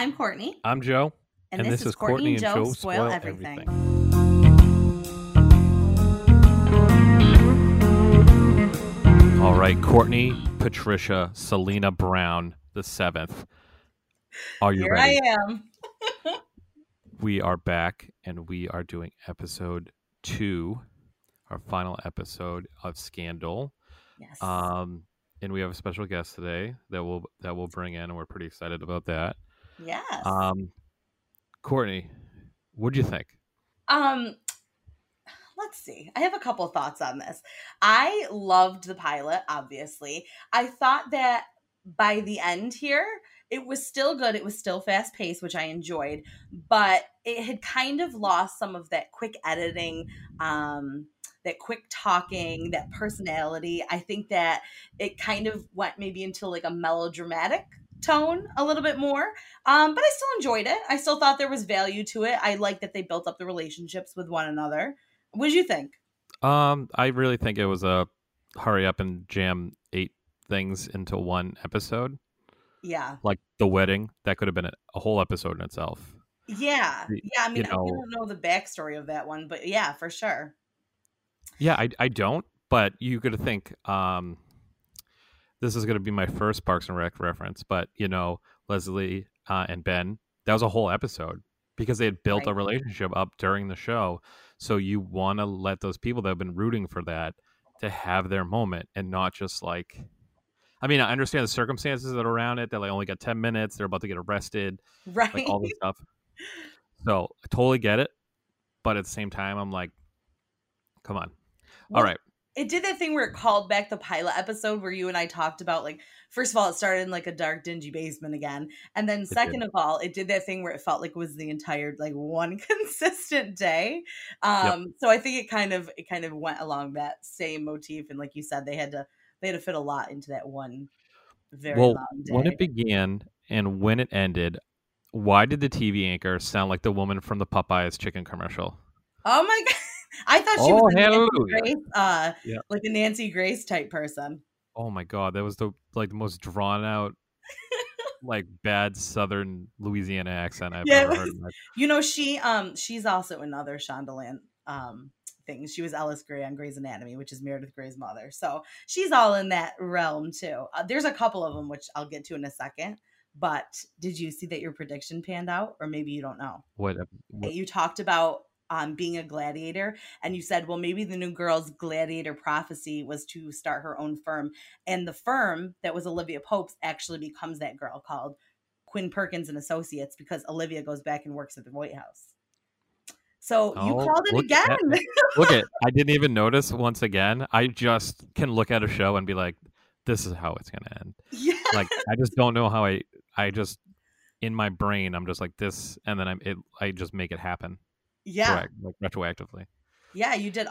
I'm Courtney. I'm Joe. And this is Courtney and Joe Spoil Everything. All right, Courtney, Patricia, Selena Brown, the 7th. Are you ready? Here I am. We are back, and we are doing episode 2, our final episode of Scandal. Yes. And we have a special guest today that we'll bring in, and we're pretty excited about that. Yes. Courtney, what'd you think? Let's see. I have a couple thoughts on this. I loved the pilot, obviously. I thought that by the end here, it was still good. It was still fast-paced, which I enjoyed. But it had kind of lost some of that quick editing, that quick talking, that personality. I think that it kind of went maybe into like a melodramatic tone a little bit more, but I still enjoyed it. I still thought there was value to it. I liked that they built up the relationships with one another. What did you think? I really think it was a hurry up and jam 8 things into one episode. Yeah. Like the wedding. That could have been a whole episode in itself. Yeah. Yeah. I mean, I don't know the backstory of that one, but yeah, for sure. Yeah, I don't. But you could think, this is going to be my first Parks and Rec reference, but, Leslie and Ben, that was a whole episode. Because they had built a relationship up during the show. So you want to let those people that have been rooting for that to have their moment and not just like... I mean, I understand the circumstances that are around it. They only got 10 minutes. They're about to get arrested. Right. Like all this stuff. So I totally get it. But at the same time, I'm like, come on. All right. It did that thing where it called back the pilot episode where you and I talked about, like, first of all, it started in like a dark, dingy basement again. And then second of all, it did that thing where it felt like it was the entire, like, one consistent day. Yep. So I think it kind of went along that same motif. And like you said, they had to fit a lot into that one very long day. When it began and when it ended, why did the TV anchor sound like the woman from the Popeyes chicken commercial? Oh my God. I thought she was like a Nancy Grace type person. Oh my God, that was the most drawn out, like bad Southern Louisiana accent I've ever heard. She's also in other Shondaland things. She was Ellis Gray on Grey's Anatomy, which is Meredith Grey's mother. So she's all in that realm too. There's a couple of them which I'll get to in a second. But did you see that your prediction panned out, or maybe you don't know? What you talked about? Being a gladiator, and you said, well, maybe the new girl's gladiator prophecy was to start her own firm, and the firm that was Olivia Pope's actually becomes that girl called Quinn Perkins and Associates, because Olivia goes back and works at the White House. So you called it again. I didn't even notice once again. I just can look at a show and be like, this is how it's going to end. Yes. Like, I just don't know how I just, in my brain, I'm just like this, and then I just make it happen. Yeah, like retroactively. Yeah, you did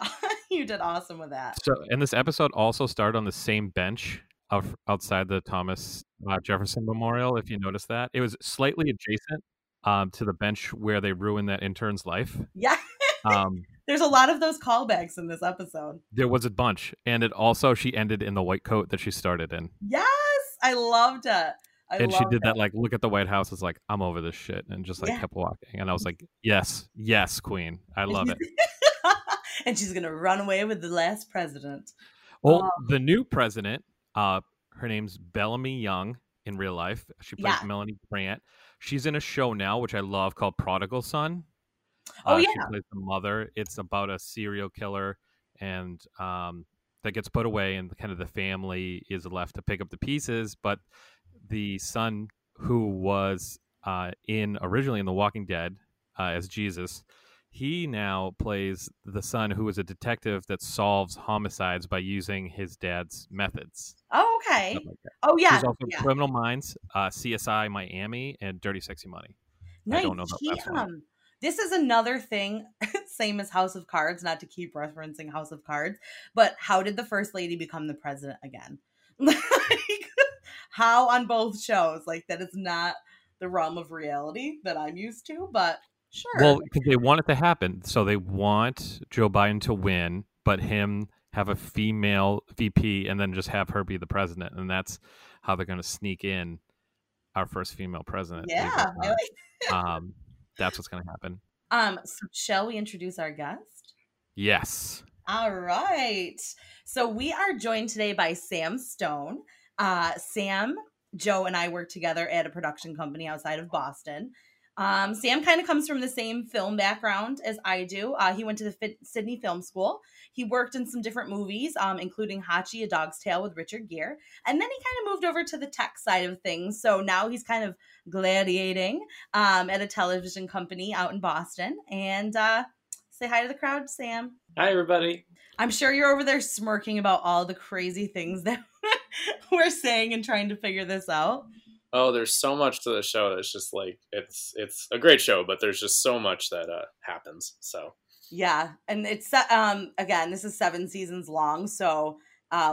awesome with that. So, and this episode also started on the same bench outside the Thomas Jefferson Memorial. If you notice that, it was slightly adjacent to the bench where they ruined that intern's life. Yeah, there's a lot of those callbacks in this episode. There was a bunch, and it also she ended in the white coat that she started in. Yes, I loved it. And she did that, like, look at the White House. It's like, I'm over this shit. And just, like, kept walking. And I was like, yes, queen. I love it. And she's going to run away with the last president. Well, the new president, her name's Bellamy Young in real life. She plays Melanie Grant. She's in a show now, which I love, called Prodigal Son. She plays the mother. It's about a serial killer and that gets put away. And kind of the family is left to pick up the pieces. But the son who was originally in The Walking Dead as Jesus, he now plays the son who is a detective that solves homicides by using his dad's methods. Oh, okay. Like He's also Criminal Minds, CSI Miami, and Dirty Sexy Money. Nice. I don't know about that one. This is another thing, same as House of Cards, not to keep referencing House of Cards, but how did the first lady become the president again? Like... How on both shows, like that is not the realm of reality that I'm used to, but sure. Well, because they want it to happen. So they want Joe Biden to win, but him have a female VP and then just have her be the president. And that's how they're going to sneak in our first female president. Yeah. I like that. That's what's going to happen. So shall we introduce our guest? Yes. All right. So we are joined today by Sam Stone. Sam, Joe, and I work together at a production company outside of Boston. Sam kind of comes from the same film background as I do. He went to the Sydney Film School. He worked in some different movies, including Hachi, A Dog's Tale with Richard Gere. And then he kind of moved over to the tech side of things. So now he's kind of gladiating at a television company out in Boston. And say hi to the crowd, Sam. Hi, everybody. I'm sure you're over there smirking about all the crazy things that we're saying and trying to figure this out. Oh, there's so much to the show that's just like, it's a great show, but there's just so much that happens. So yeah, and it's again, this is 7 seasons long, so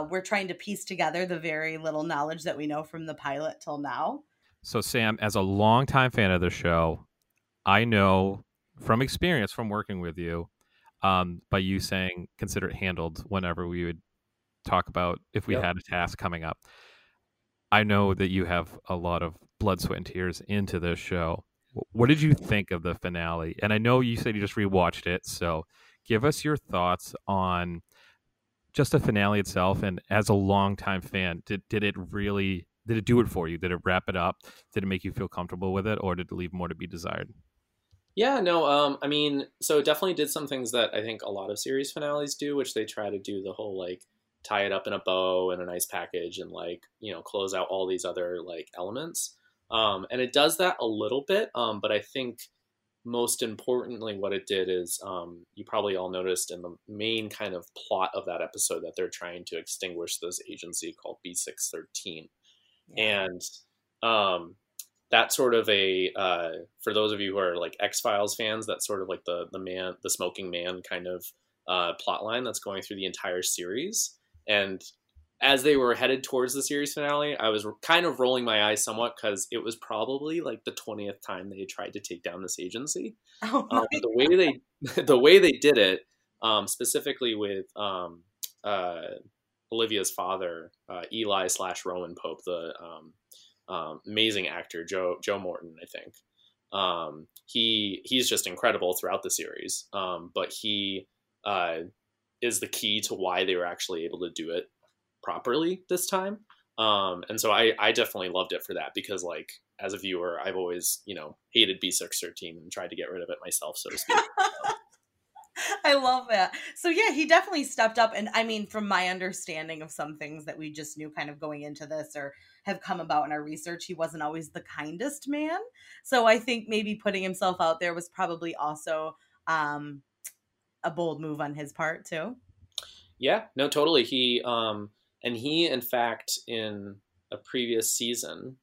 we're trying to piece together the very little knowledge that we know from the pilot till now. So Sam, as a longtime fan of the show, I know from experience from working with you, by you saying consider it handled whenever we would talk about if we had a task coming up. I know that you have a lot of blood, sweat, and tears into this show. What did you think of the finale? And I know you said you just rewatched it, so give us your thoughts on just the finale itself. And as a longtime fan, did it do it for you? Did it wrap it up? Did it make you feel comfortable with it, or did it leave more to be desired? Yeah, no, I mean, so it definitely did some things that I think a lot of series finales do, which they try to do the whole like tie it up in a bow and a nice package and like, you know, close out all these other like elements. And it does that a little bit. But I think most importantly, what it did is you probably all noticed in the main kind of plot of that episode that they're trying to extinguish this agency called B613. Yeah. And that's sort of a, for those of you who are like X-Files fans, that's sort of like the man, the smoking man kind of plot line that's going through the entire series. And as they were headed towards the series finale, I was kind of rolling my eyes somewhat because it was probably like the 20th time they tried to take down this agency. Oh the way they did it, specifically with Olivia's father, Eli/Rowan Pope, the amazing actor Joe Morton, I think. He's just incredible throughout the series, but he is the key to why they were actually able to do it properly this time. And so I definitely loved it for that because like as a viewer, I've always, you know, hated B613 and tried to get rid of it myself, so to speak. I love that. So yeah, he definitely stepped up. And I mean, from my understanding of some things that we just knew kind of going into this or have come about in our research, he wasn't always the kindest man. So I think maybe putting himself out there was probably also, a bold move on his part too. Yeah, no, totally. He, and he, in fact, in a previous season,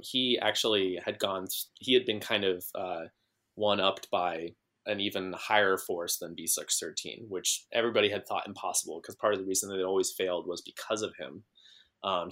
he actually had he had been kind of one-upped by an even higher force than B613, which everybody had thought impossible because part of the reason that it always failed was because of him.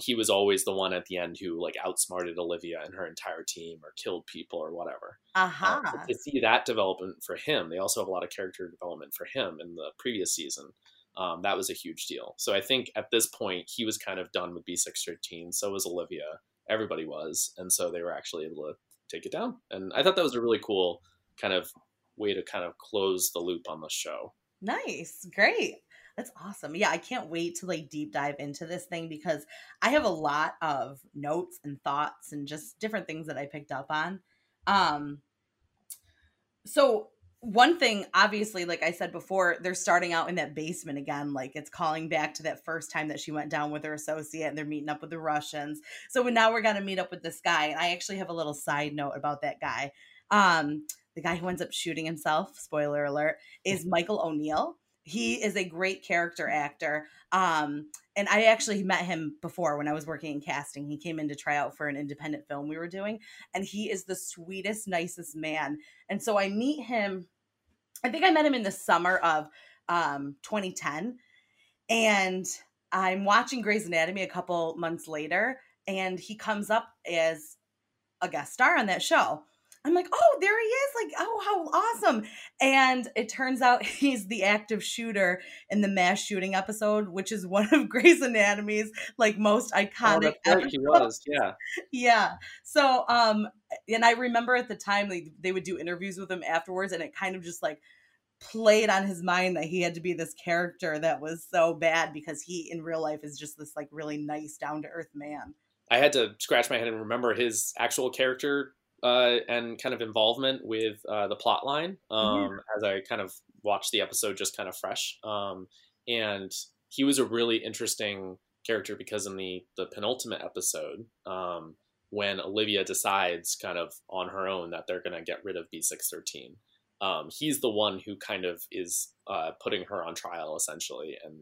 He was always the one at the end who like outsmarted Olivia and her entire team or killed people or whatever. To see that development for him, they also have a lot of character development for him in the previous season. That was a huge deal. So I think at this point, he was kind of done with B613. So was Olivia. Everybody was. And so they were actually able to take it down. And I thought that was a really cool kind of way to kind of close the loop on the show. Nice. Great. That's awesome. Yeah, I can't wait to like deep dive into this thing because I have a lot of notes and thoughts and just different things that I picked up on. So one thing, obviously, like I said before, they're starting out in that basement again. Like it's calling back to that first time that she went down with her associate and they're meeting up with the Russians. So now we're going to meet up with this guy. And I actually have a little side note about that guy. The guy who ends up shooting himself, spoiler alert, is Michael O'Neill. He is a great character actor. And I actually met him before when I was working in casting. He came in to try out for an independent film we were doing. And he is the sweetest, nicest man. And so I meet him. I think I met him in the summer of 2010. And I'm watching Grey's Anatomy a couple months later. And he comes up as a guest star on that show. I'm like, oh, there he is. Like, oh, how awesome. And it turns out he's the active shooter in the mass shooting episode, which is one of Grey's Anatomy's like most iconic episodes. He was, yeah. Yeah. So, and I remember at the time they would do interviews with him afterwards, and it kind of just like played on his mind that he had to be this character that was so bad, because he in real life is just this like really nice, down to earth man. I had to scratch my head and remember his actual character and kind of involvement with the plot line as I kind of watched the episode just kind of fresh. And he was a really interesting character because in the penultimate episode, when Olivia decides kind of on her own that they're going to get rid of B613, he's the one who kind of is putting her on trial, essentially, and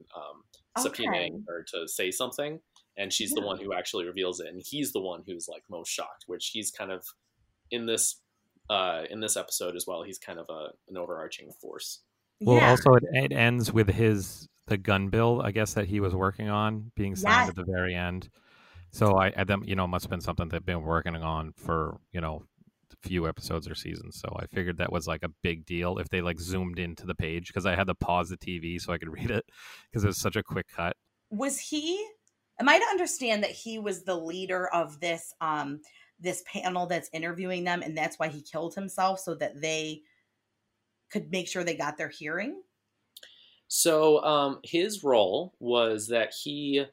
subpoenaing her to say something. And she's the one who actually reveals it. And he's the one who's like most shocked, which he's kind of in this episode as well. He's kind of an overarching force. Well, also it ends with the gun bill, I guess, that he was working on being signed at the very end. So I must have been something they've been working on for, few episodes or seasons, so I figured that was like a big deal if they like zoomed into the page, because I had to pause the TV so I could read it, because it was such a quick cut. Was he, am I to understand that he was the leader of this this panel that's interviewing them, and that's why he killed himself, so that they could make sure they got their hearing? So his role was that he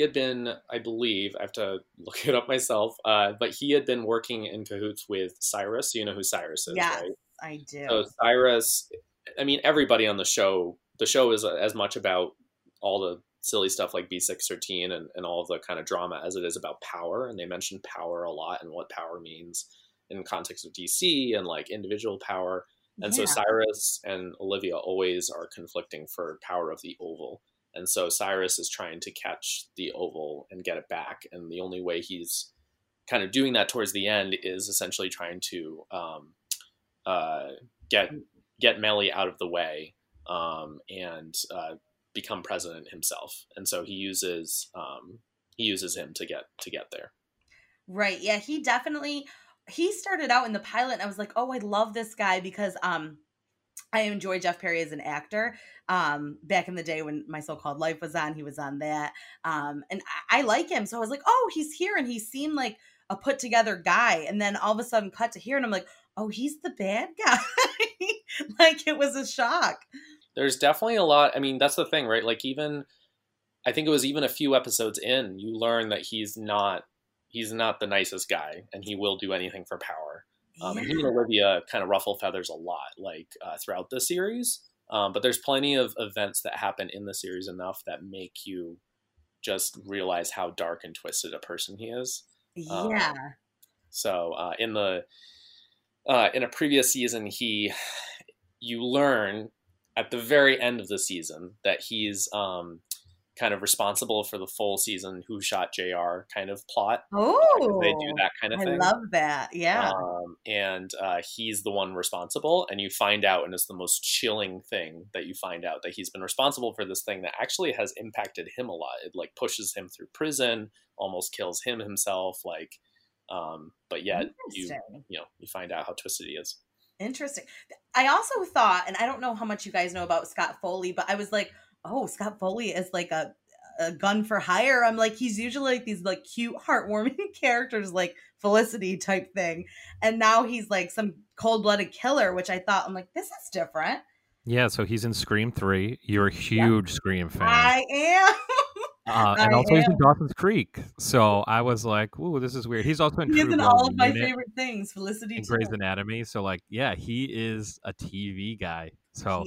had been, I believe, I have to look it up myself, but he had been working in cahoots with Cyrus. So you know who Cyrus is, right? I do. So Cyrus, I mean, everybody on the show is as much about all the silly stuff like B613 and all of the kind of drama as it is about power. And they mentioned power a lot and what power means in context of DC and like individual power. And so Cyrus and Olivia always are conflicting for power of the Oval. And so Cyrus is trying to catch the Oval and get it back. And the only way he's kind of doing that towards the end is essentially trying to get Melly out of the way and become president himself. And so he uses him to get there. Right. Yeah. He started out in the pilot, and I was like, oh, I love this guy, because I enjoy Jeff Perry as an actor. Back in the day when My So-Called Life was on, he was on that. And I like him. So I was like, oh, he's here. And he seemed like a put together guy. And then all of a sudden cut to here, and I'm like, oh, he's the bad guy. Like, it was a shock. There's definitely a lot. I mean, that's the thing, right? Like, I think it was even a few episodes in, you learn that he's not the nicest guy, and he will do anything for power. And he and Olivia kind of ruffle feathers a lot, like throughout the series. But there's plenty of events that happen in the series enough that make you just realize how dark and twisted a person he is. So in a previous season, you learn at the very end of the season that he's kind of responsible for the full season Who Shot JR kind of plot. Oh, they do that kind of thing. I love that. Yeah. And he's the one responsible, and you find out, and it's the most chilling thing that you find out, that he's been responsible for this thing that actually has impacted him a lot. It like pushes him through prison, almost kills him himself. Like, but yet you find out how twisted he is. Interesting. I also thought, and I don't know how much you guys know about Scott Foley, but I was like, oh, Scott Foley is like a gun for hire. I'm like, he's usually like these like cute, heartwarming characters, like Felicity type thing. And now he's like some cold-blooded killer, which I thought, I'm like, this is different. Yeah, so he's in Scream 3. You're a huge Scream fan. I am. He's in Dawson's Creek. So I was like, ooh, this is weird. He's also in all of my favorite things, Felicity and Grey's Anatomy. So like, yeah, he is a TV guy. So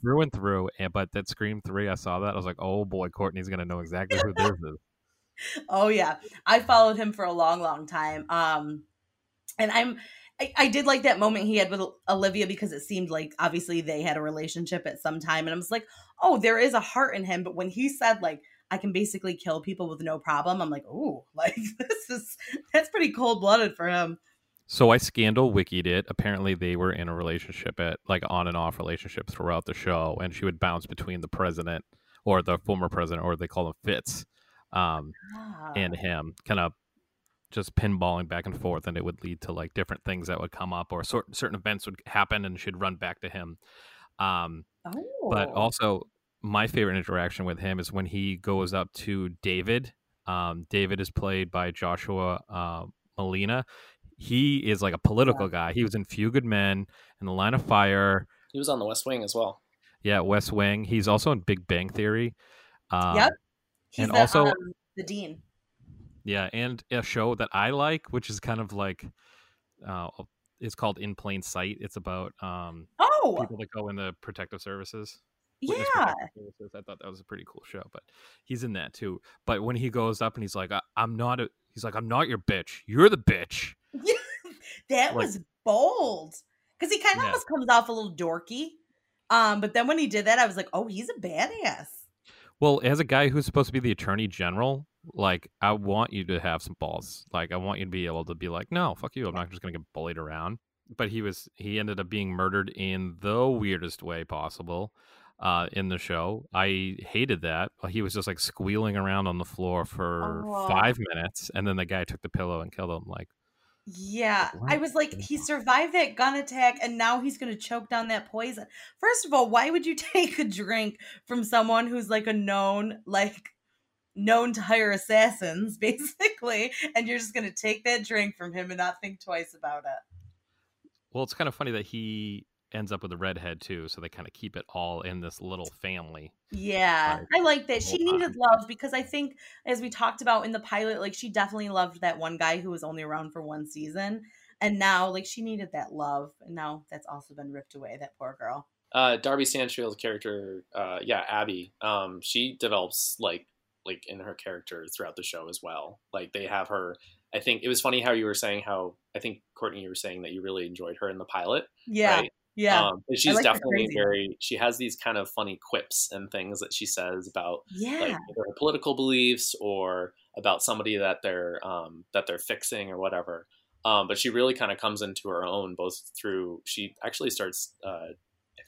through and through. But that Scream 3, I saw that. I was like, oh boy, Courtney's going to know exactly who this is. Oh yeah. I followed him for a long, long time. And I did like that moment he had with Olivia, because it seemed like obviously they had a relationship at some time. And I was like, oh, there is a heart in him. But when he said like, I can basically kill people with no problem, I'm like, ooh, like that's pretty cold blooded for him. So I Scandal wikied it. Apparently they were in a relationship, at like on and off relationships throughout the show, and she would bounce between the president, or the former president, or they call him Fitz, and him, kind of just pinballing back and forth, and it would lead to like different things that would come up, or certain events would happen and she'd run back to him. But also my favorite interaction with him is when he goes up to David. David is played by Joshua Molina. He is like a political guy. He was in Few Good Men, in The Line of Fire. He was on The West Wing as well. Yeah, West Wing. He's also in Big Bang Theory. Yep. He's and also the dean. Yeah, and a show that I like, which is kind of like, it's called In Plain Sight. It's about people that go in the protective services. Yeah. Protective services. I thought that was a pretty cool show, but he's in that too. But when he goes up and he's like, I'm not your bitch. You're the bitch. That was bold, because he kind of almost comes off a little dorky. But then when he did that, I was like, oh, he's a badass. Well, as a guy who's supposed to be the attorney general, like, I want you to have some balls. Like, I want you to be able to be like, no, fuck you. I'm not just going to get bullied around. But he ended up being murdered in the weirdest way possible in the show. I hated that. He was just like squealing around on the floor for 5 minutes. And then the guy took the pillow and killed him. Like, yeah, I was like, he survived that gun attack and now he's going to choke down that poison. First of all, why would you take a drink from someone who's like a known to hire assassins, basically, and you're just going to take that drink from him and not think twice about it? Well, it's kind of funny that he ends up with a redhead too, so they kind of keep it all in this little family. Yeah, I like that. She needed love, because I think, as we talked about in the pilot, like, she definitely loved that one guy who was only around for one season, and now like she needed that love, and now that's also been ripped away, that poor girl. Darby Sandsfield's character, Abby, she develops like in her character throughout the show as well. Like, they have her, I think it was funny how you were saying how, I think Courtney, you were saying that you really enjoyed her in the pilot. Yeah. Right? Yeah, she's like definitely very. She has these kind of funny quips and things that she says about like, her political beliefs, or about somebody that they're fixing or whatever. But she really kind of comes into her own, both through, she actually starts I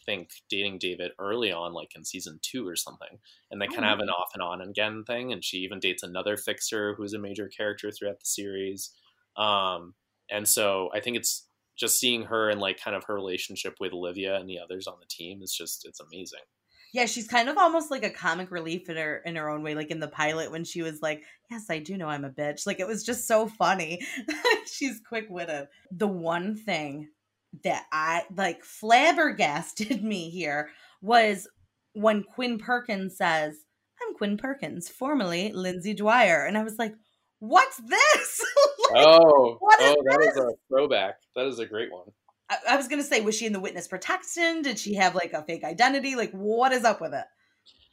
think dating David early on, like in season 2 or something, and they kind of have an off and on again thing. And she even dates another fixer who's a major character throughout the series. And so I think it's just seeing her and like kind of her relationship with Olivia and the others on the team is just, it's amazing. Yeah, she's kind of almost like a comic relief in her own way, like in the pilot when she was like, yes, I do know I'm a bitch. Like, it was just so funny. She's quick-witted. The one thing that I like flabbergasted me here was when Quinn Perkins says, I'm Quinn Perkins, formerly Lindsay Dwyer. And I was like, what's this? Like, that is a throwback. That is a great one. I was going to say, was she in the witness protection? Did she have like a fake identity? Like, what is up with it?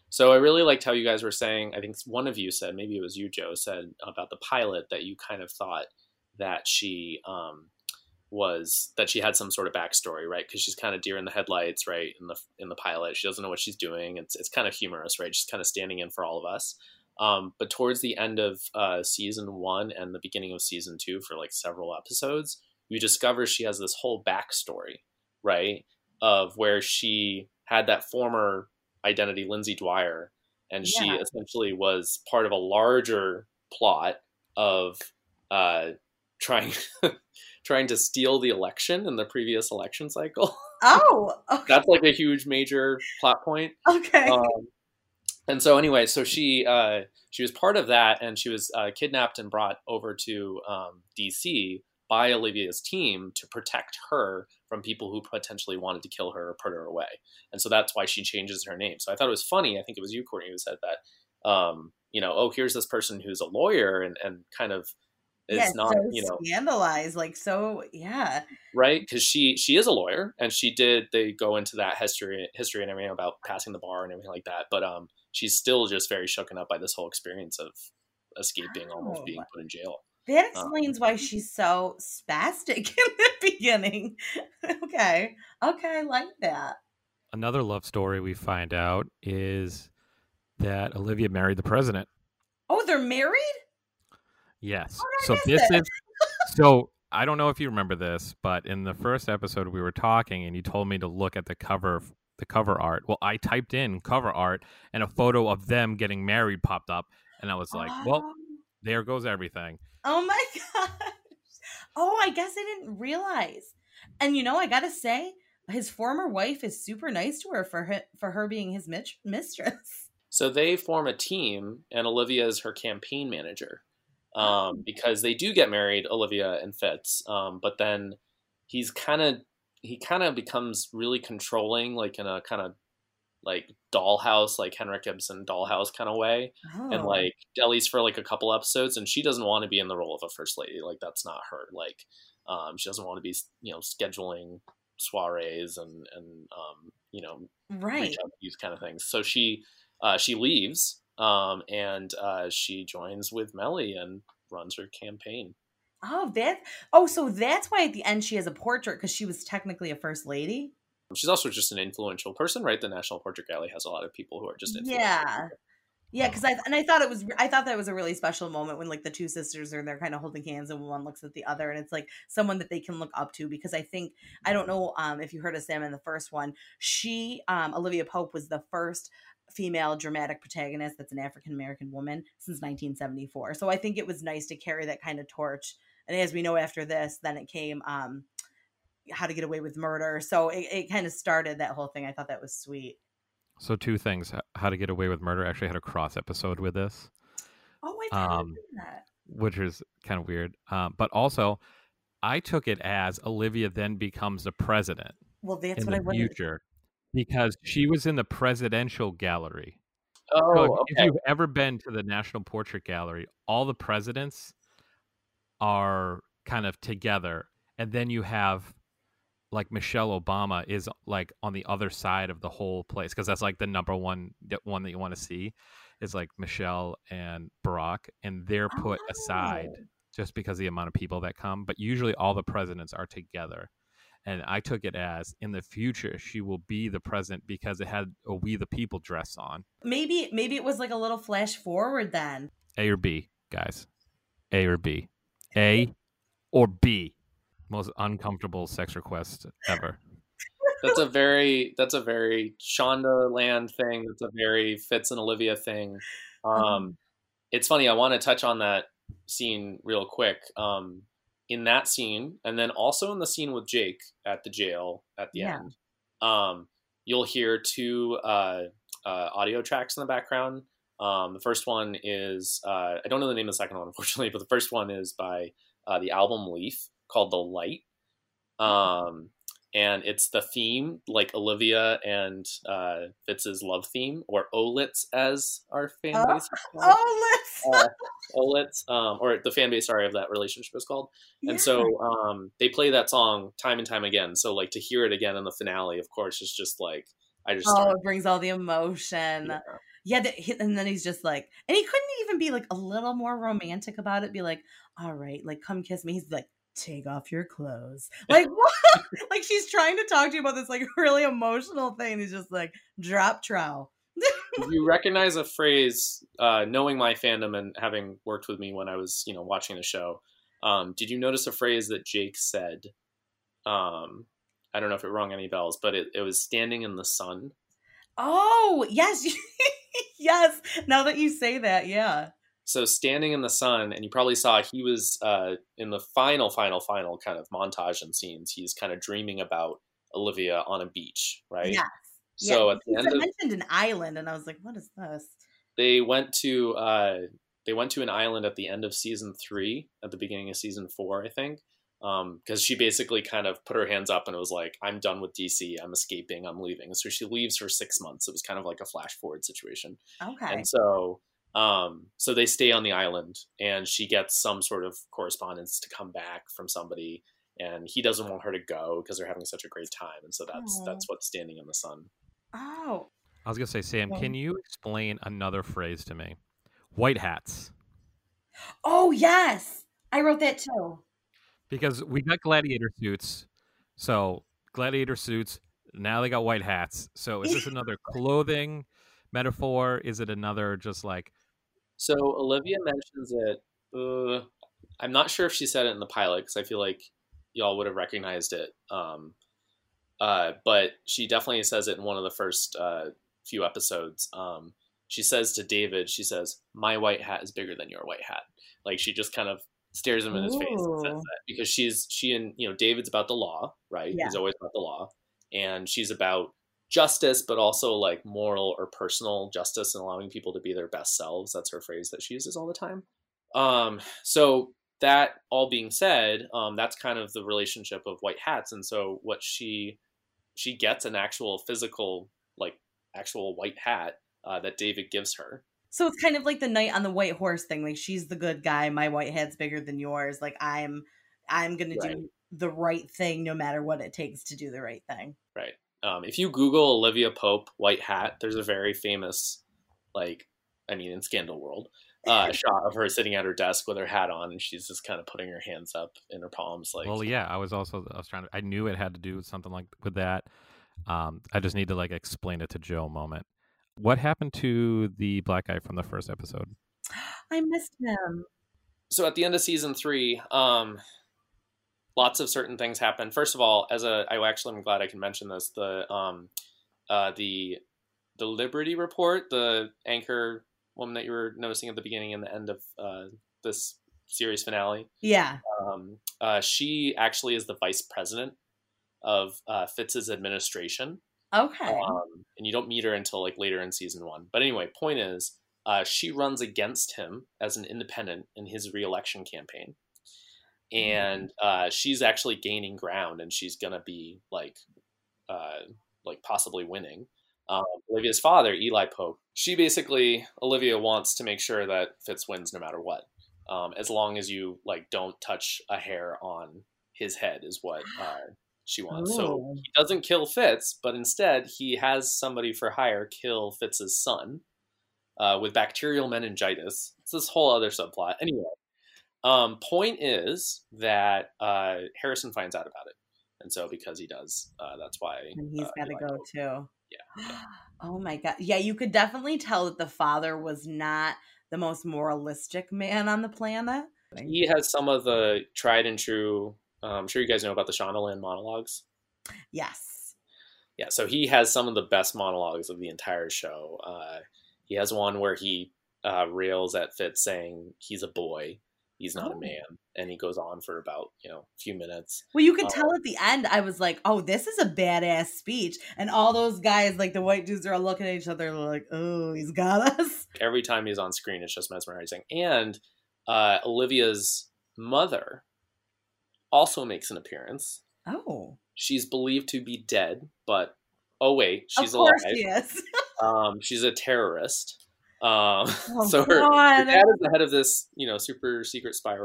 So I really liked how you guys were saying, I think one of you said, maybe it was you, Joe, said about the pilot that you kind of thought that she had some sort of backstory, right? Because she's kind of deer in the headlights, right? In the pilot, she doesn't know what she's doing. It's kind of humorous, right? She's kind of standing in for all of us. But towards the end of season 1 and the beginning of season 2, for like several episodes, you discover she has this whole backstory, right? Of where she had that former identity, Lindsay Dwyer, and she essentially was part of a larger plot of trying to steal the election in the previous election cycle. Oh, okay. That's like a huge major plot point. Okay. And so anyway, so she was part of that, and she was kidnapped and brought over to D.C. by Olivia's team to protect her from people who potentially wanted to kill her or put her away. And so that's why she changes her name. So I thought it was funny. I think it was you, Courtney, who said that, here's this person who's a lawyer and kind of is not, so scandalized. Like, so, yeah. Right? Because she is a lawyer, and they go into that history and everything about passing the bar and everything like that. But, she's still just very shooken up by this whole experience of escaping, almost being put in jail. That explains why she's so spastic in the beginning. Okay, I like that. Another love story we find out is that Olivia married the president. Oh, they're married? Yes. So so I don't know if you remember this, but in the first episode we were talking, and you told me to look at the cover art. Well, I typed in cover art, and a photo of them getting married popped up, and I was like, well, There goes everything. Oh my gosh. Oh, I guess I didn't realize. And you know, I gotta say, his former wife is super nice to her for her being his mistress. So they form a team, and Olivia is her campaign manager, because they do get married, Olivia and Fitz. But then he kind of becomes really controlling, like in a kind of like Dollhouse, like Henrik Ibsen Dollhouse kind of way. Oh. And like, at least for like a couple episodes, and she doesn't want to be in the role of a first lady. Like, that's not her. Like, she doesn't want to be, you know, scheduling soirees and you know, right, these kind of things. So she leaves, and she joins with Melly and runs her campaign. So that's why at the end she has a portrait, because she was technically a first lady. She's also just an influential person, right? The National Portrait Gallery has a lot of people who are just influential. Yeah, because I thought that was a really special moment when like the two sisters are there kind of holding hands and one looks at the other, and it's like someone that they can look up to, because I think, I don't know if you heard of Sam in the first one, she, Olivia Pope, was the first female dramatic protagonist that's an African-American woman since 1974. So I think it was nice to carry that kind of torch. And as we know, after this, then it came How to Get Away with Murder. So it kind of started that whole thing. I thought that was sweet. So two things. How to Get Away with Murder actually had a cross episode with this. Oh, I didn't do that. Which is kind of weird. But also, I took it as Olivia then becomes the president. Well, that's what I wanted. In the future, because she was in the presidential gallery. Oh, so if you've ever been to the National Portrait Gallery, all the presidents are kind of together. And then you have like Michelle Obama is like on the other side of the whole place, because that's like the number one that you want to see is like Michelle and Barack, and they're put aside just because of the amount of people that come. But usually all the presidents are together, and I took it as in the future she will be the president because it had a We the People dress on. Maybe it was like a little flash forward then. A or B, guys. A or B. A or B. Most uncomfortable sex request ever. That's a very Shondaland thing. That's a very Fitz and Olivia thing. It's funny. I want to touch on that scene real quick. In that scene, and then also in the scene with Jake at the jail at the end, you'll hear two audio tracks in the background. The first one is I don't know the name of the second one, unfortunately, but the first one is by the album Leaf, called The Light, and it's the theme, like Olivia and Fitz's love theme, or Olitz, as our fan base is called. Olitz, or the fan base, of that relationship is called. Yeah. And so they play that song time and time again. So like to hear it again in the finale, of course, is just like it brings all the emotion. Yeah. And then he's just like, and he couldn't even be like a little more romantic about it. Be like, all right, like come kiss me. He's like, take off your clothes. Like, what? Like, she's trying to talk to you about this like really emotional thing. He's just like, drop trowel. You recognize a phrase, knowing my fandom and having worked with me when I was, you know, watching the show. Did you notice a phrase that Jake said? I don't know if it rung any bells, but it was standing in the sun. Oh, yes. Yes. Now that you say that, yeah. So standing in the sun, and you probably saw he was in the final kind of montage and scenes. He's kind of dreaming about Olivia on a beach, right? Yes. So yeah. At the end, I mentioned an island, and I was like, "What is this?" They went to an island at the end of season 3, at the beginning of season 4, I think, because she basically kind of put her hands up and was like, "I'm done with DC. I'm escaping. I'm leaving." So she leaves for 6 months. It was kind of like a flash forward situation. Okay. And so. So they stay on the island, and she gets some sort of correspondence to come back from somebody, and he doesn't want her to go because they're having such a great time. And so that's what's standing in the sun. Oh, I was going to say, Sam, can you explain another phrase to me? White hats. Oh, yes. I wrote that too. Because we got gladiator suits. So gladiator suits. Now they got white hats. So is this another clothing metaphor? Is it another just like... So Olivia mentions it. I'm not sure if she said it in the pilot, because I feel like y'all would have recognized it. But she definitely says it in one of the first few episodes. She says to David, she says, "My white hat is bigger than your white hat." Like, she just kind of stares him in his face and says that, because she and, you know, David's about the law, right? Yeah. He's always about the law. And she's about justice, but also like moral or personal justice and allowing people to be their best selves. That's her phrase that she uses all the time. So that all being said, that's kind of the relationship of white hats. And so what she gets an actual physical, like actual white hat that David gives her. So it's kind of like the knight on the white horse thing. Like, she's the good guy. My white hat's bigger than yours. Like, I'm going to do the right thing no matter what it takes to do the right thing. Right. If you Google Olivia Pope white hat, there's a very famous, like, I mean, in Scandal world, shot of her sitting at her desk with her hat on, and she's just kind of putting her hands up in her palms. Like, well, yeah, I knew it had to do with something like with that. I just need to like explain it to Joe a moment. What happened to the black guy from the first episode? I missed him. So at the end of season 3, lots of certain things happen. First of all, I'm glad I can mention this. The Liberty Report, the anchor woman that you were noticing at the beginning and the end of this series finale. Yeah. She actually is the vice president of Fitz's administration. Okay. And you don't meet her until like later in season 1. But anyway, point is, she runs against him as an independent in his reelection campaign. And she's actually gaining ground, and she's going to be like possibly winning. Olivia's father, Eli Pope, Olivia wants to make sure that Fitz wins no matter what. As long as you like don't touch a hair on his head is what she wants. Ooh. So he doesn't kill Fitz, but instead he has somebody for hire kill Fitz's son with bacterial meningitis. It's this whole other subplot. Anyway, point is that Harrison finds out about it. And so because he does, that's why. And he's got to go too. Yeah. Oh my God. Yeah, you could definitely tell that the father was not the most moralistic man on the planet. He has some of the tried and true. I'm sure you guys know about the Shondaland monologues. Yes. Yeah, so he has some of the best monologues of the entire show. He has one where he rails at Fitz saying he's a boy, he's not a man. And he goes on for about, a few minutes. Well, you could tell at the end, I was like, oh, this is a badass speech. And all those guys, like the white dudes, are all looking at each other like, oh, he's got us. Every time he's on screen, it's just mesmerizing. And Olivia's mother also makes an appearance. Oh. She's believed to be dead, but she's alive. Of course she is. She's a terrorist. So her dad is the head of this, super secret spy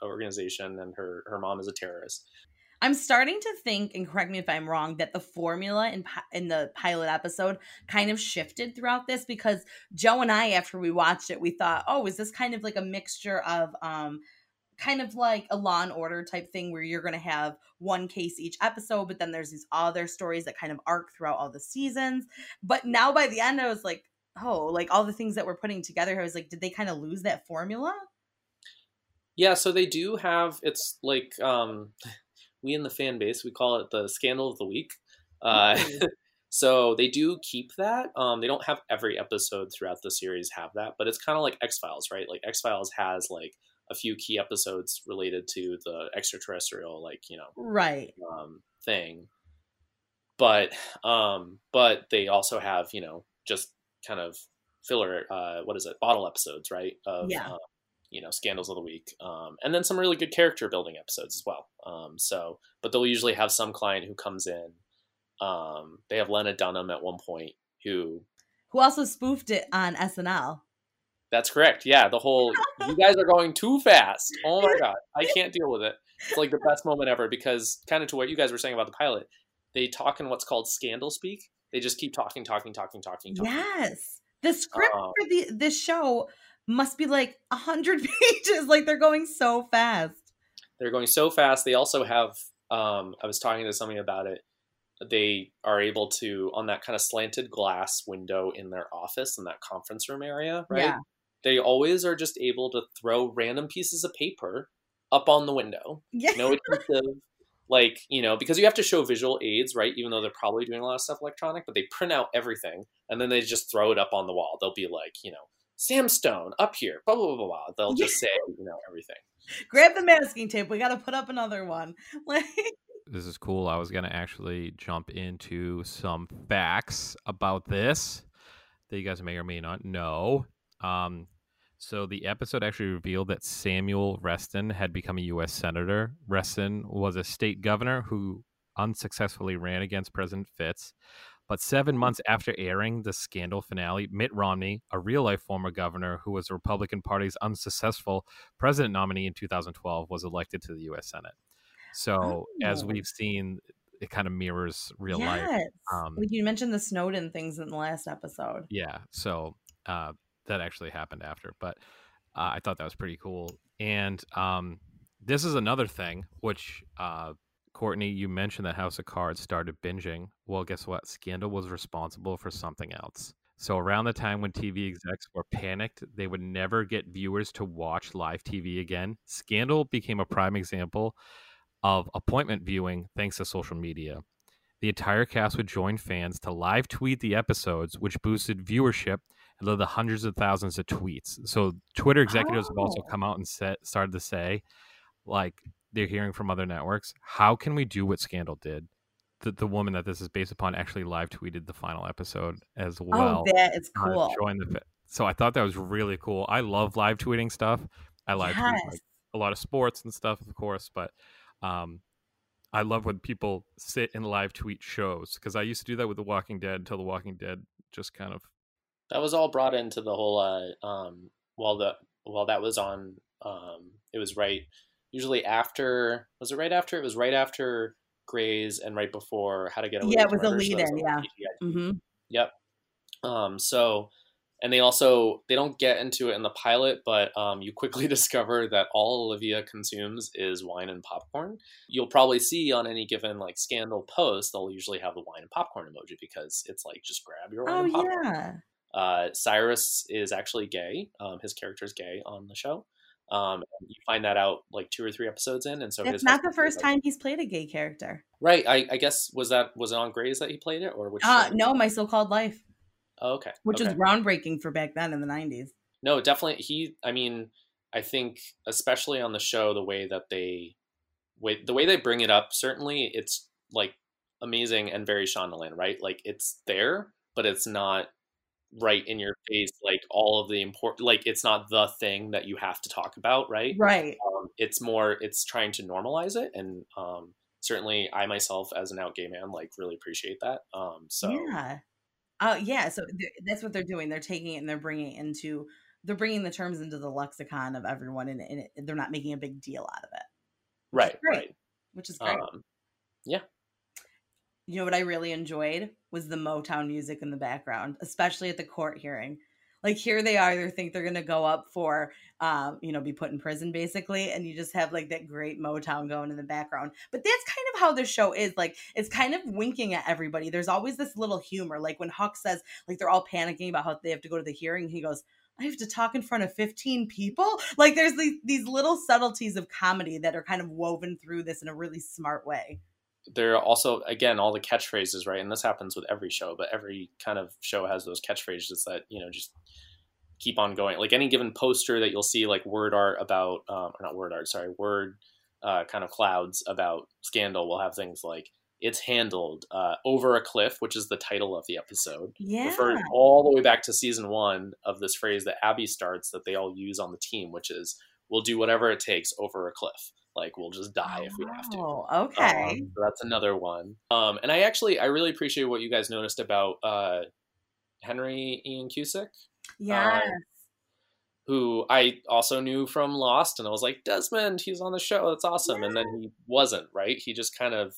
organization, and her mom is a terrorist. I'm starting to think, and correct me if I'm wrong, that the formula in the pilot episode kind of shifted throughout this, because Joe and I, after we watched it, we thought, oh, is this kind of like a mixture of kind of like a Law and Order type thing where you're going to have one case each episode, but then there's these other stories that kind of arc throughout all the seasons. But now by the end, I was like, oh, like all the things that we're putting together, I was like, did they kind of lose that formula? Yeah, so they do have, it's like, we in the fan base, we call it the Scandal of the Week. So they do keep that. They don't have every episode throughout the series have that, but it's kind of like X-Files, right? Like X-Files has like a few key episodes related to the extraterrestrial, like, right thing. But they also have, just kind of filler, bottle episodes, right? Of, Scandals of the Week. And then some really good character building episodes as well. But they'll usually have some client who comes in. They have Lena Dunham at one point who also spoofed it on SNL. That's correct. Yeah. The whole, you guys are going too fast. Oh my God. I can't deal with it. It's like the best moment ever, because kind of to what you guys were saying about the pilot, they talk in what's called scandal speak. They just keep talking. Yes. The script for this show must be like 100 pages. Like they're going so fast. They also have, I was talking to somebody about it. They are able to, on that kind of slanted glass window in their office, in that conference room area, right? Yeah. They always are just able to throw random pieces of paper up on the window. Yeah. No adhesive, like, because you have to show visual aids, right? Even though they're probably doing a lot of stuff electronic, but they print out everything and then they just throw it up on the wall. They'll be like, Sam Stone up here, blah, blah, blah, blah, blah. They'll just say, you know, everything. Grab the masking tape. We got to put up another one. This is cool. I was going to actually jump into some facts about this that you guys may or may not know. So the episode actually revealed that Samuel Reston had become a U.S. senator. Reston was a state governor who unsuccessfully ran against President Fitz. But 7 months after airing the Scandal finale, Mitt Romney, a real-life former governor who was the Republican Party's unsuccessful president nominee in 2012, was elected to the U.S. Senate. So as we've seen, it kind of mirrors real life. You mentioned the Snowden things in the last episode. Yeah, so that actually happened after. But I thought that was pretty cool. And this is another thing, which... Courtney, you mentioned that House of Cards started binging. Well, guess what? Scandal was responsible for something else. So around the time when TV execs were panicked, they would never get viewers to watch live TV again. Scandal became a prime example of appointment viewing thanks to social media. The entire cast would join fans to live tweet the episodes, which boosted viewership and led to hundreds of thousands of tweets. So Twitter executives have also come out and started to say, like, they're hearing from other networks, how can we do what Scandal did? The woman that this is based upon actually live tweeted the final episode as well. Oh, that is cool. So I thought that was really cool. I love live tweeting stuff. I tweet like a lot of sports and stuff, of course, but I love when people sit and live tweet shows, because I used to do that with The Walking Dead until The Walking Dead just kind of... That was all brought into the whole... while that was on, it was right... Usually after, was it right after? It was right after Grey's and right before How to Get Away with Murder. Yeah, it was a lead-in, Mm-hmm. Yep. So, and they also, they don't get into it in the pilot, but you quickly discover that all Olivia consumes is wine and popcorn. You'll probably see on any given, like, Scandal post, they'll usually have the wine and popcorn emoji because it's like, just grab your wine and popcorn. Yeah. Cyrus is actually gay. His character is gay on the show. You find that out like 2 or 3 episodes in, and so it's not the first time he's played a gay character, right? I guess was it on Grey's that he played it, or which? No, My So-Called Life. Oh, okay, which was groundbreaking for back then in the 90s. No, definitely he. I mean, I think especially on the show, the way they bring it up, certainly it's like amazing and very Shondaland, right? Like it's there, but it's not right in your face, like all of the important, like it's not the thing that you have to talk about, right? It's trying to normalize it, and certainly I myself as an out gay man like really appreciate that. So that's what they're doing. They're taking it and they're bringing the terms into the lexicon of everyone, and they're not making a big deal out of it, which is great. Yeah. You know what I really enjoyed was the Motown music in the background, especially at the court hearing. Like here they are, they think they're going to go up for, be put in prison basically. And you just have like that great Motown going in the background. But that's kind of how this show is. Like it's kind of winking at everybody. There's always this little humor. Like when Huck says like they're all panicking about how they have to go to the hearing, he goes, I have to talk in front of 15 people. Like there's these little subtleties of comedy that are kind of woven through this in a really smart way. There are also, again, all the catchphrases, right? And this happens with every show, but every kind of show has those catchphrases that, you know, just keep on going. Like any given poster that you'll see, like word art about, kind of clouds about Scandal will have things like, it's handled, over a cliff, which is the title of the episode. Yeah. Referring all the way back to season 1 of this phrase that Abby starts that they all use on the team, which is, we'll do whatever it takes over a cliff. Like we'll just die if we have to. Okay. So that's another one. And I really appreciate what you guys noticed about Henry Ian Cusick. Yes. Who I also knew from Lost, and I was like, Desmond, he's on the show. That's awesome. Yeah. And then he wasn't, right? He just kind of.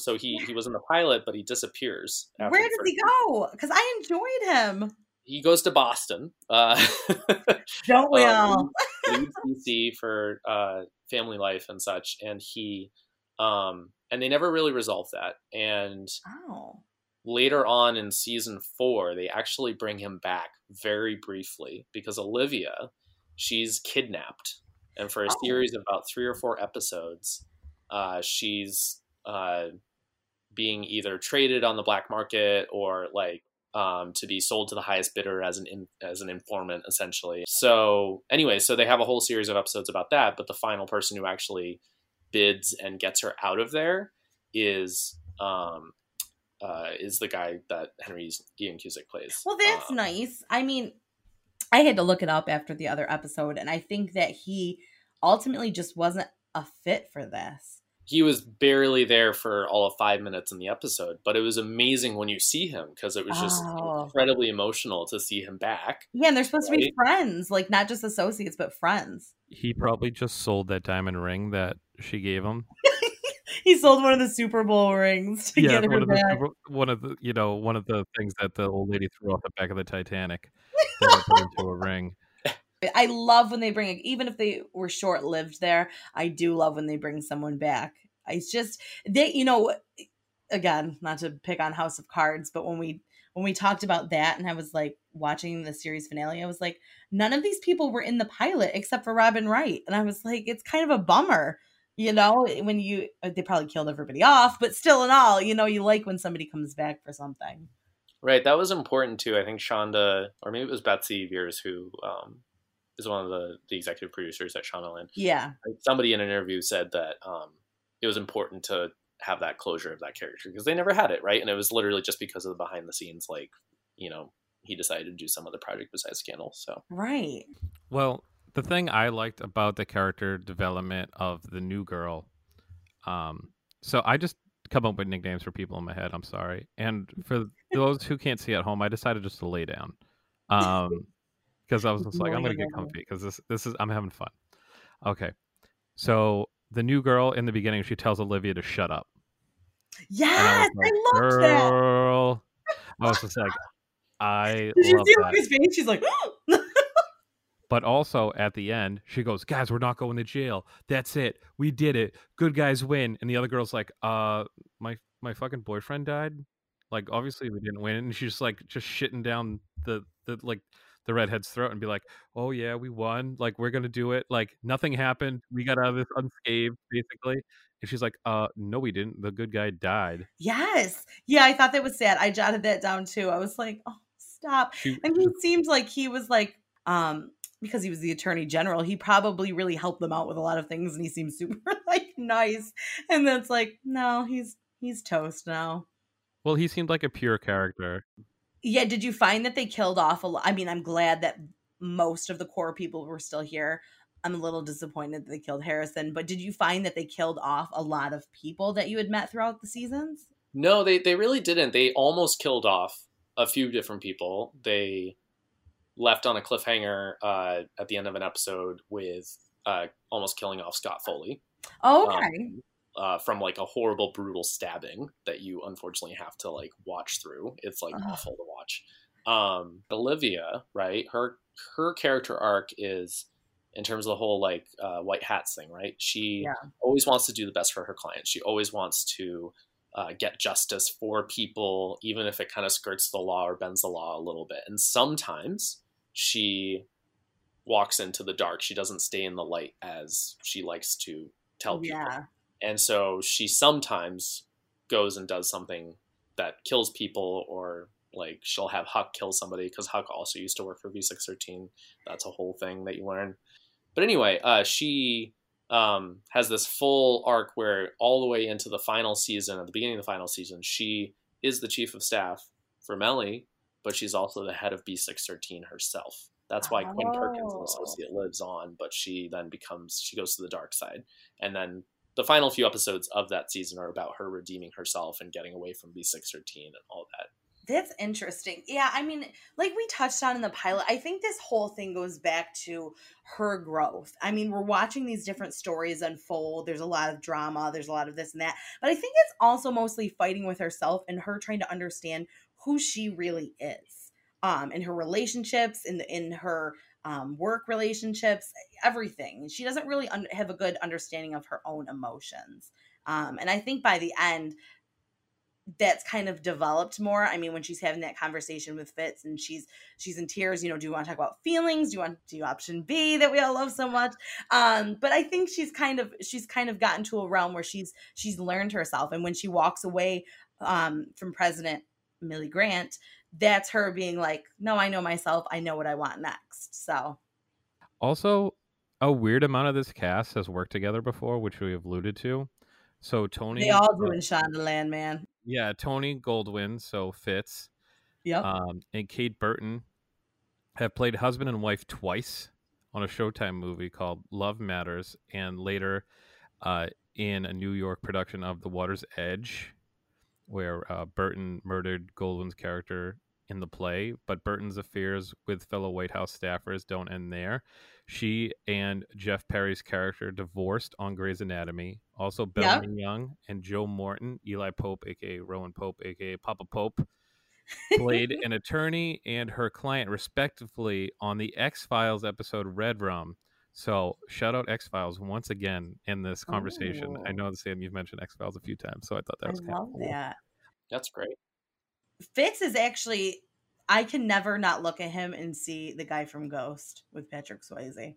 So he was in the pilot, but he disappears. Where does he go? Because I enjoyed him. He goes to Boston. Don't we all? Leaves DC for family life and such, and he and they never really resolved that. And later on in season 4, they actually bring him back very briefly because Olivia, she's kidnapped, and for a series of about 3 or 4 episodes, she's being either traded on the black market or like to be sold to the highest bidder as an informant, essentially. So anyway, so they have a whole series of episodes about that. But the final person who actually bids and gets her out of there is the guy that Ian Cusick plays. Well, that's nice. I mean, I had to look it up after the other episode, and I think that he ultimately just wasn't a fit for this. He was barely there for all of 5 minutes in the episode, but it was amazing when you see him because it was just incredibly emotional to see him back. Yeah, and they're supposed to be friends, like not just associates, but friends. He probably just sold that diamond ring that she gave him. He sold one of the Super Bowl rings to get her back. One of the things that the old lady threw off the back of the Titanic into a ring. I love when they bring, even if they were short-lived there, I do love when they bring someone back. It's just, again, not to pick on House of Cards, but when we talked about that and I was like watching the series finale, I was like, none of these people were in the pilot except for Robin Wright. And I was like, it's kind of a bummer, they probably killed everybody off, but still in all, you like when somebody comes back for something. Right. That was important too. I think Shonda, or maybe it was Betsy Beers who, is one of the executive producers at Shondaland. Yeah. Somebody in an interview said that it was important to have that closure of that character because they never had it, right? And it was literally just because of the behind the scenes, he decided to do some other project besides Scandal. So right. Well, the thing I liked about the character development of the new girl, so I just come up with nicknames for people in my head, I'm sorry. And for those who can't see at home, I decided just to lay down. Because I was just like, I'm going to get comfy because this is, I'm having fun. Okay. So the new girl in the beginning, she tells Olivia to shut up. Yes, I loved that. Girl. I was just like, did you see Olivia's face? She's like, but also at the end, she goes, guys, we're not going to jail. That's it. We did it. Good guys win. And the other girl's like, my fucking boyfriend died. Like, obviously we didn't win. And she's like, just shitting down the redhead's throat and be like, oh yeah, we won, like we're gonna do it, like nothing happened, we got out of this unscathed basically. And she's like, no we didn't, the good guy died. Yes. Yeah, I thought that was sad. I jotted that down too. I was like, oh stop. And he seemed like he was like, because he was the attorney general, he probably really helped them out with a lot of things and he seemed super like nice, and then it's like, no, he's toast now. Well, he seemed like a pure character. Yeah, did you find that they killed off a lot? I mean, I'm glad that most of the core people were still here. I'm a little disappointed that they killed Harrison, but did you find that they killed off a lot of people that you had met throughout the seasons? No, they really didn't. They almost killed off a few different people. They left on a cliffhanger at the end of an episode with almost killing off Scott Foley. Oh, okay. From like a horrible, brutal stabbing that you unfortunately have to like watch through. It's like awful to watch. Olivia, right? Her character arc is in terms of the whole like white hats thing, right? She always wants to do the best for her clients. She always wants to get justice for people, even if it kind of skirts the law or bends the law a little bit. And sometimes she walks into the dark. She doesn't stay in the light as she likes to tell people. Yeah. And so she sometimes goes and does something that kills people, or like she'll have Huck kill somebody because Huck also used to work for B613. That's a whole thing that you learn. But anyway, she has this full arc where all the way into the final season, at the beginning of the final season, she is the chief of staff for Melly, but she's also the head of B613 herself. That's why Quinn Perkins, an associate, lives on, but she goes to the dark side. And then the final few episodes of that season are about her redeeming herself and getting away from B613 and all that. That's interesting. Yeah, I mean, like we touched on in the pilot, I think this whole thing goes back to her growth. I mean, we're watching these different stories unfold. There's a lot of drama. There's a lot of this and that. But I think it's also mostly fighting with herself and her trying to understand who she really is, in her relationships, in her work relationships, everything. She doesn't really have a good understanding of her own emotions. And I think by the end, that's kind of developed more. I mean, when she's having that conversation with Fitz and she's in tears, do you want to talk about feelings? Do you option B that we all love so much? But I think she's kind of gotten to a realm where she's learned herself. And when she walks away from President Millie Grant, that's her being like, no, I know myself. I know what I want next. So also a weird amount of this cast has worked together before, which we have alluded to. So Tony, they all do in Shondaland, man. Yeah. Tony Goldwyn. So Fitz, yep. And Kate Burton have played husband and wife twice on a Showtime movie called Love Matters. And later, in a New York production of The Water's Edge, where Burton murdered Goldwyn's character in the play. But Burton's affairs with fellow White House staffers don't end there. She and Jeff Perry's character divorced on Grey's Anatomy. Also, Bellamy Young and Joe Morton, Eli Pope, a.k.a. Rowan Pope, a.k.a. Papa Pope, played an attorney and her client, respectively, on the X-Files episode Red Rum. So shout out X-Files once again in this conversation. Ooh. I know, Sam, you've mentioned X-Files a few times, so I thought that was kind of cool. That. That's great. Fitz is actually, I can never not look at him and see the guy from Ghost with Patrick Swayze.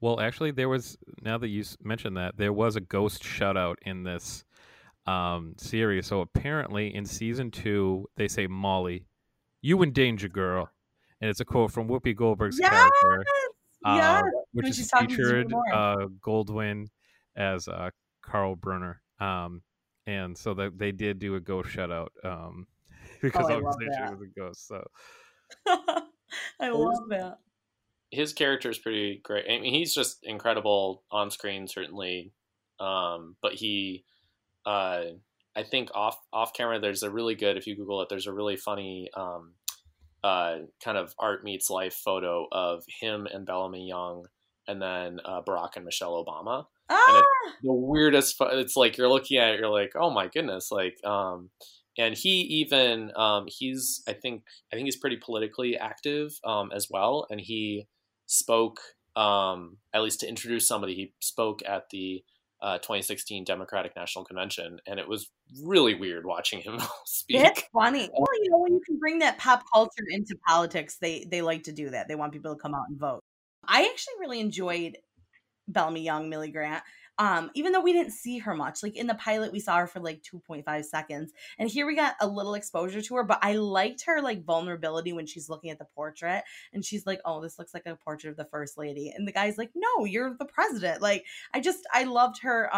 Well, actually, there was, now that you mentioned that, there was a Ghost shout out in this series. So apparently in season 2, they say, Molly, you in danger, girl. And it's a quote from Whoopi Goldberg's character. Yeah, which is featured Goldwyn as Carl Brunner. And so that they did do a ghost shutout because obviously she was a ghost. So I love that. His character is pretty great. I mean, he's just incredible on screen, certainly. But he, I think off camera, there's a really good, if you Google it, there's a really funny kind of art meets life photo of him and Bellamy Young, and then Barack and Michelle Obama. Ah! And it's the weirdest. It's like you're looking at it, you're like, oh my goodness! Like, and he even he's I think he's pretty politically active as well. And he spoke at least to introduce somebody. He spoke at the 2016 Democratic National Convention, and it was really weird watching him speak. It's funny. Well, you know, when you can bring that pop culture into politics, they like to do that. They want people to come out and vote. I actually really enjoyed Bellamy Young, Millie Grant, even though we didn't see her much. Like in the pilot, we saw her for like 2.5 seconds, and here we got a little exposure to her, but I liked her like vulnerability when she's looking at the portrait and she's like, oh, this looks like a portrait of the first lady. And the guy's like, no, you're the president. Like, I loved her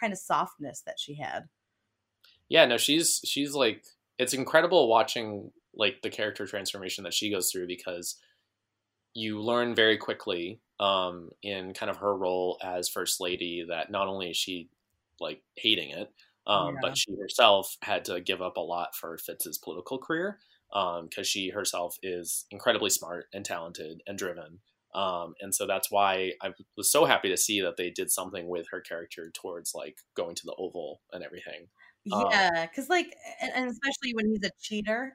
kind of softness that she had. Yeah, no, she's like, it's incredible watching like the character transformation that she goes through, because you learn very quickly in kind of her role as first lady that not only is she like hating it, but she herself had to give up a lot for Fitz's political career, because she herself is incredibly smart and talented and driven. And so that's why I was so happy to see that they did something with her character towards like going to the Oval and everything. Yeah, because like, and especially when he's a cheater.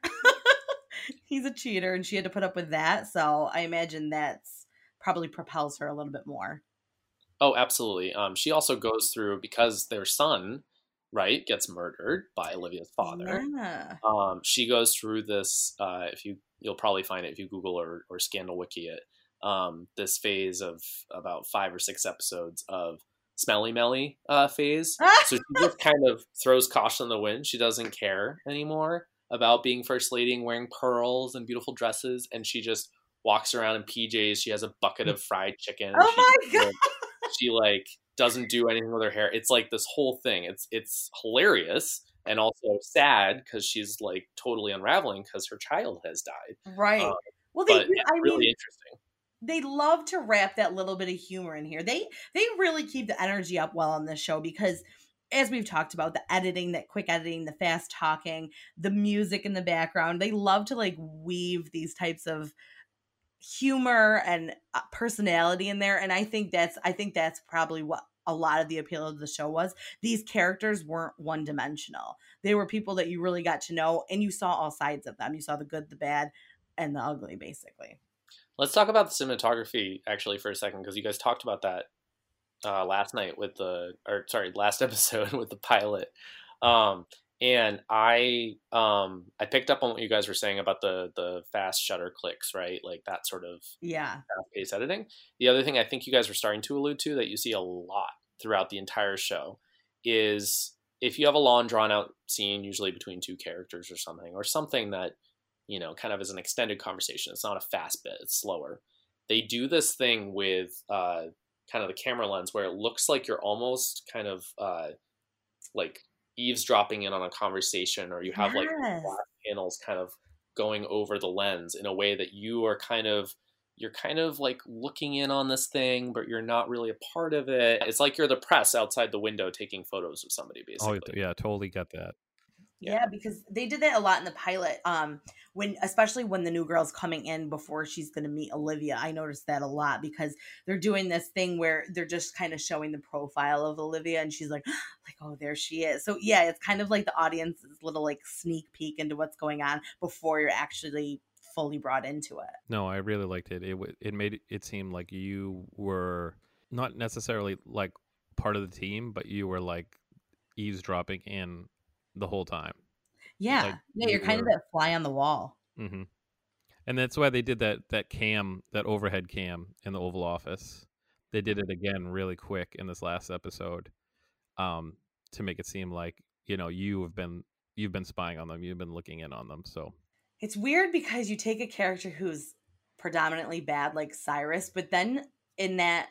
He's a cheater, and she had to put up with that. So I imagine that's probably propels her a little bit more. Oh, absolutely. She also goes through, because their son, right, gets murdered by Olivia's father. Yeah. She goes through this, if you'll probably find it if you Google or Scandal Wiki it, this phase of about 5 or 6 episodes of Smelly Melly phase. So she just kind of throws caution in the wind. She doesn't care anymore about being first lady and wearing pearls and beautiful dresses, and she just walks around in PJs. She has a bucket of fried chicken. Oh my God! She like doesn't do anything with her hair. It's like this whole thing. It's hilarious and also sad, because she's like totally unraveling because her child has died. Right. Well, really interesting. They love to wrap that little bit of humor in here. They really keep the energy up well on this show, because, as we've talked about, the editing, that quick editing, the fast talking, the music in the background, they love to like weave these types of humor and personality in there. And I think that's probably what a lot of the appeal of the show was. These characters weren't one dimensional. They were people that you really got to know, and you saw all sides of them. You saw the good, the bad, and the ugly, basically. Let's talk about the cinematography actually for a second, because you guys talked about that last episode with the pilot. And I picked up on what you guys were saying about the fast shutter clicks, right? Like that sort of fast-paced editing. The other thing I think you guys were starting to allude to that you see a lot throughout the entire show is if you have a long drawn out scene, usually between two characters or something that you know, kind of as an extended conversation. It's not a fast bit, it's slower. They do this thing with kind of the camera lens where it looks like you're almost kind of like eavesdropping in on a conversation, or you have yes. like black panels kind of going over the lens in a way that you are kind of like looking in on this thing, but you're not really a part of it. It's like you're the press outside the window taking photos of somebody, basically. Oh, yeah, totally get that. Yeah, because they did that a lot in the pilot. Especially when the new girl's coming in before she's going to meet Olivia, I noticed that a lot because they're doing this thing where they're just kind of showing the profile of Olivia, and she's like, oh, there she is. So yeah, it's kind of like the audience's little like sneak peek into what's going on before you're actually fully brought into it. No, I really liked it. It made it seem like you were not necessarily like part of the team, but you were like eavesdropping in the whole time. Yeah. Like, yeah, you're kind of that fly on the wall. Mm-hmm. And that's why they did that overhead cam in the Oval Office. They did it again really quick in this last episode to make it seem like, you know, you've been spying on them, you've been looking in on them. So it's weird because you take a character who's predominantly bad like Cyrus, but then in that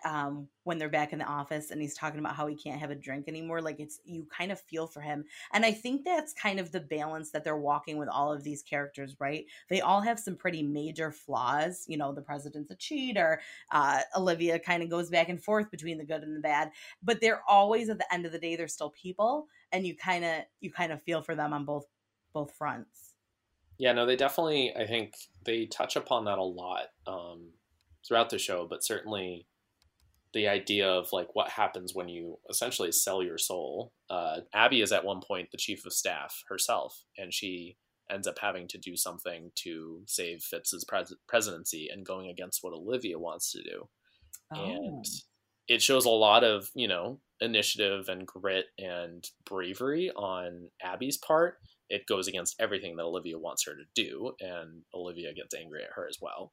when they're back in the office and he's talking about how he can't have a drink anymore, like it's, you kind of feel for him. And I think that's kind of the balance that they're walking with all of these characters, right? They all have some pretty major flaws. You know, the president's a cheater. Olivia kind of goes back and forth between the good and the bad, but they're always, at the end of the day, they're still people, and you kind of feel for them on both fronts. Yeah, no, they definitely, I think they touch upon that a lot. Throughout the show, but certainly the idea of like what happens when you essentially sell your soul. Abby is at one point the chief of staff herself, and she ends up having to do something to save Fitz's presidency and going against what Olivia wants to do. Oh. And it shows a lot of, you know, initiative and grit and bravery on Abby's part. It goes against everything that Olivia wants her to do, and Olivia gets angry at her as well.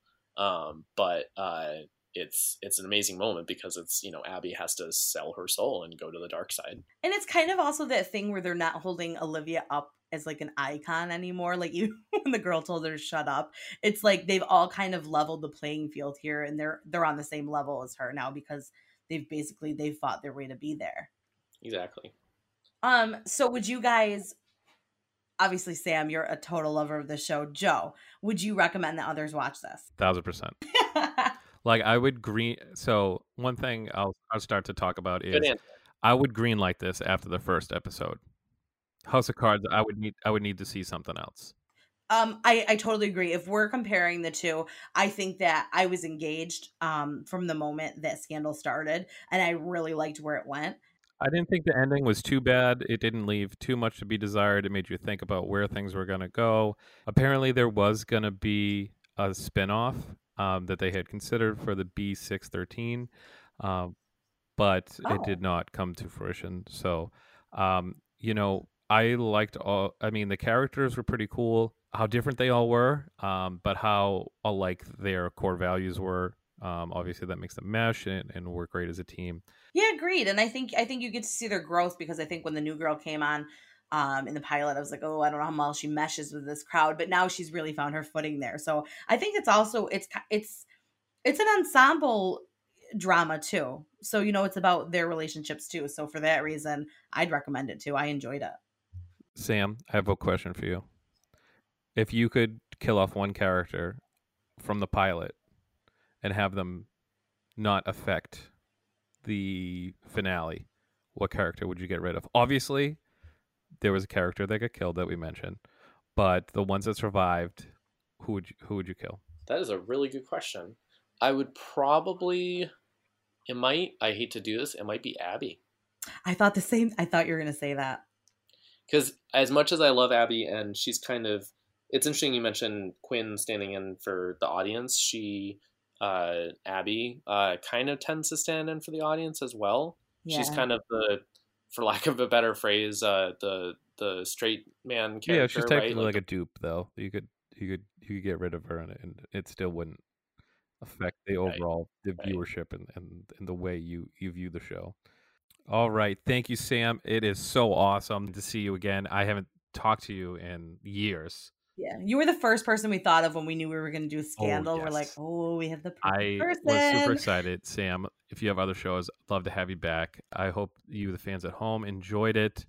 It's an amazing moment because it's, you know, Abby has to sell her soul and go to the dark side. And it's kind of also that thing where they're not holding Olivia up as like an icon anymore. Like when the girl told her to shut up, it's like they've all kind of leveled the playing field here, and they're on the same level as her now because they fought their way to be there. Exactly. So would you guys, obviously, Sam, you're a total lover of the show. Joe, would you recommend that others watch this? 1,000%. Like, I would green. So one thing I'll start to talk about is I would green light this after the first episode. House of Cards, I would need to see something else. I totally agree. If we're comparing the two, I think that I was engaged from the moment that Scandal started, and I really liked where it went. I didn't think the ending was too bad. It didn't leave too much to be desired. It made you think about where things were going to go. Apparently, there was going to be a spinoff that they had considered for the B613, but it did not come to fruition. So, you know, I liked all. I mean, the characters were pretty cool. How different they all were, but how alike their core values were. Obviously that makes them mesh and work great as a team. Yeah, agreed. And I think you get to see their growth because I think when the new girl came on in the pilot, I was like, oh, I don't know how well she meshes with this crowd, but now she's really found her footing there. So I think it's also, it's an ensemble drama too. So, you know, it's about their relationships too. So for that reason, I'd recommend it too. I enjoyed it. Sam, I have a question for you. If you could kill off one character from the pilot and have them not affect the finale, what character would you get rid of? Obviously, there was a character that got killed that we mentioned, but the ones that survived, who would you kill? That is a really good question. I would probably, I hate to do this, it might be Abby. I thought the same. I thought you were going to say that. Because as much as I love Abby, and she's kind of, it's interesting you mentioned Quinn standing in for the audience. Abby kind of tends to stand in for the audience as well. Yeah. She's kind of the, for lack of a better phrase, the straight man character. Yeah, she's technically like a dupe, though. You could get rid of her, and it still wouldn't affect the overall viewership and the way you view the show. All right, thank you, Sam. It is so awesome to see you again. I haven't talked to you in years. Yeah, you were the first person we thought of when we knew we were going to do Scandal. Oh, yes. We're like, oh, we have the perfect person. I was super excited. Sam, if you have other shows, love to have you back. I hope you, the fans at home, enjoyed it.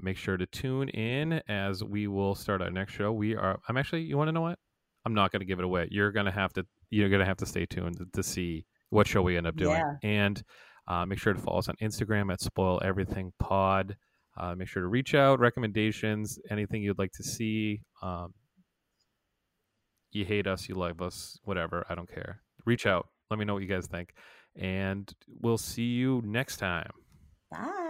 Make sure to tune in as we will start our next show. I'm actually, you want to know what? I'm not going to give it away. You're going to have to stay tuned to see what show we end up doing. Yeah. And make sure to follow us on Instagram at SpoilEverythingPod. Make sure to reach out, recommendations, anything you'd like to see. You hate us, you love us, whatever. I don't care. Reach out. Let me know what you guys think. And we'll see you next time. Bye.